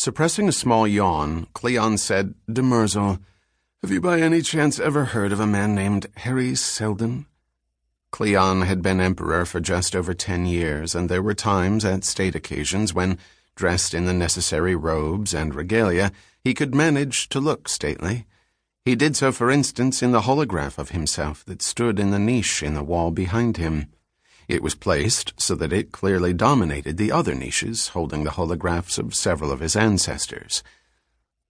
Suppressing a small yawn, Cleon said, "Demerzel, have you by any chance ever heard of a man named Hari Seldon?" Cleon had been emperor for just over 10 years, and there were times at state occasions when, dressed in the necessary robes and regalia, he could manage to look stately. He did so, for instance, in the holograph of himself that stood in the niche in the wall behind him. It was placed so that it clearly dominated the other niches holding the holographs of several of his ancestors.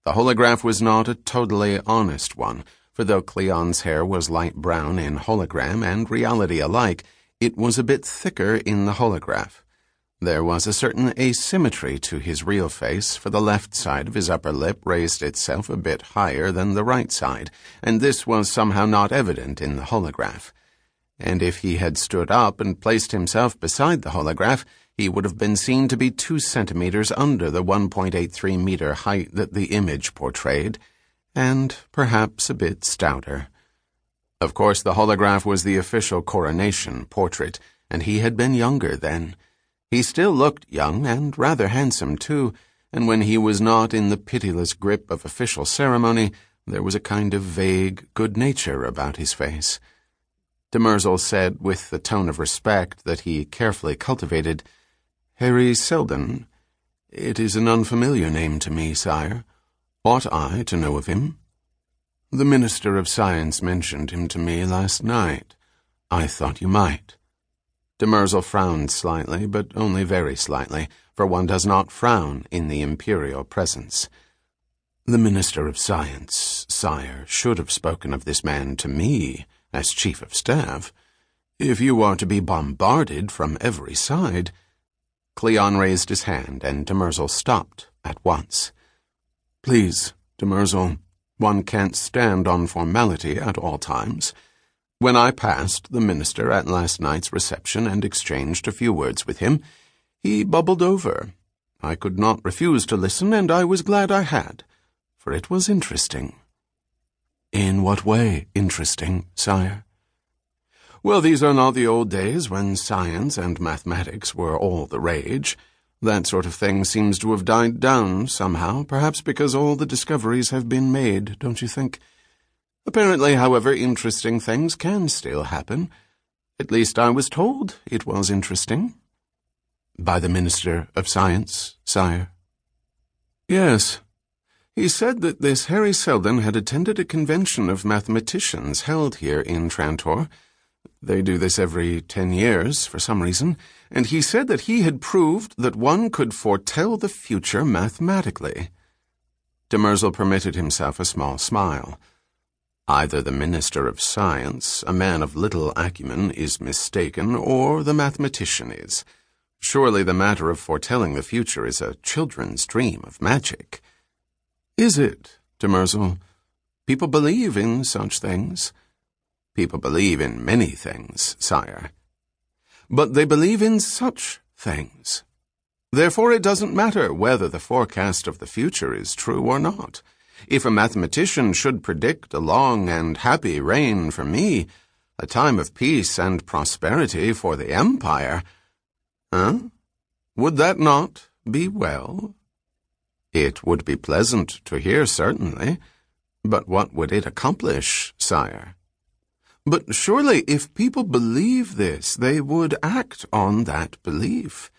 The holograph was not a totally honest one, for though Cleon's hair was light brown in hologram and reality alike, it was a bit thicker in the holograph. There was a certain asymmetry to his real face, for the left side of his upper lip raised itself a bit higher than the right side, and this was somehow not evident in the holograph. And if he had stood up and placed himself beside the holograph, he would have been seen to be 2 centimeters under the 1.83-meter height that the image portrayed, and perhaps a bit stouter. Of course, the holograph was the official coronation portrait, and he had been younger then. He still looked young and rather handsome, too, and when he was not in the pitiless grip of official ceremony, there was a kind of vague good nature about his face. Demerzel said, with the tone of respect that he carefully cultivated, "Hari Seldon, it is an unfamiliar name to me, sire. Ought I to know of him? The Minister of Science mentioned him to me last night. I thought you might." Demerzel frowned slightly, but only very slightly, for one does not frown in the imperial presence. "The Minister of Science, sire, should have spoken of this man to me as chief of staff. If you are to be bombarded from every side—" Cleon raised his hand, and Demerzel stopped at once. "Please, Demerzel, one can't stand on formality at all times. When I passed the minister at last night's reception and exchanged a few words with him, he bubbled over. I could not refuse to listen, and I was glad I had, for it was interesting." "In what way interesting, sire?" "Well, these are not the old days when science and mathematics were all the rage. That sort of thing seems to have died down somehow, perhaps because all the discoveries have been made, don't you think? Apparently, however, interesting things can still happen. At least I was told it was interesting." "By the Minister of Science, sire?" "Yes. He said that this Hari Seldon had attended a convention of mathematicians held here in Trantor. They do this every 10 years for some reason, and he said that he had proved that one could foretell the future mathematically." Demerzel permitted himself a small smile. Either the Minister of Science, a man of little acumen, is mistaken, or the mathematician is. Surely the matter of foretelling the future is a children's dream of magic. "Is it, Demerzel? People believe in such things." "People believe in many things, sire." "But they believe in such things. Therefore it doesn't matter whether the forecast of the future is true or not. If a mathematician should predict a long and happy reign for me, a time of peace and prosperity for the empire, would that not be well? It would be pleasant to hear, certainly, but what would it accomplish, sire?" "But surely if people believe this, they would act on that belief.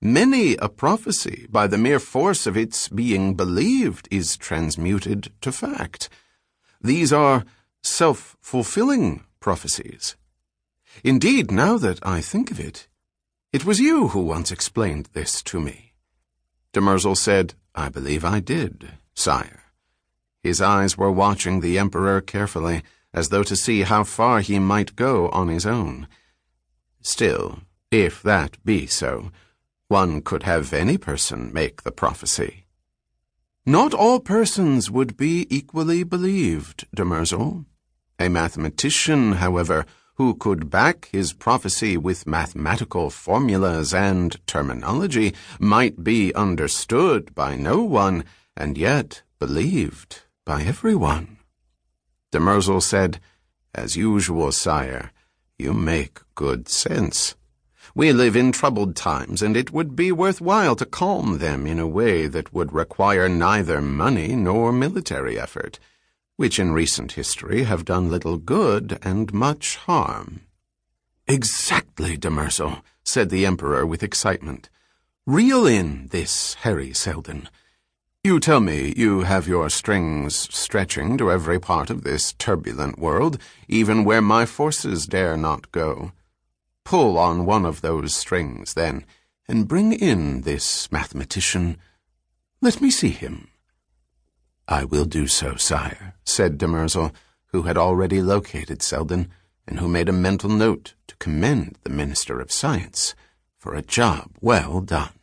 Many a prophecy, by the mere force of its being believed, is transmuted to fact. These are self-fulfilling prophecies. Indeed, now that I think of it, it was you who once explained this to me." Demerzel said, "I believe I did, sire." His eyes were watching the emperor carefully, as though to see how far he might go on his own. "Still, if that be so, one could have any person make the prophecy." "Not all persons would be equally believed, Demerzel. A mathematician, however, who could back his prophecy with mathematical formulas and terminology, might be understood by no one, and yet believed by everyone." Demerzel said, "As usual, sire, you make good sense. We live in troubled times, and it would be worthwhile to calm them in a way that would require neither money nor military effort, which in recent history have done little good and much harm." "Exactly, Demerzel," said the Emperor with excitement. "Reel in this, Hari Seldon. You tell me you have your strings stretching to every part of this turbulent world, even where my forces dare not go. Pull on one of those strings, then, and bring in this mathematician. Let me see him." "I will do so, sire," said Demerzel, who had already located Seldon, and who made a mental note to commend the Minister of Science for a job well done.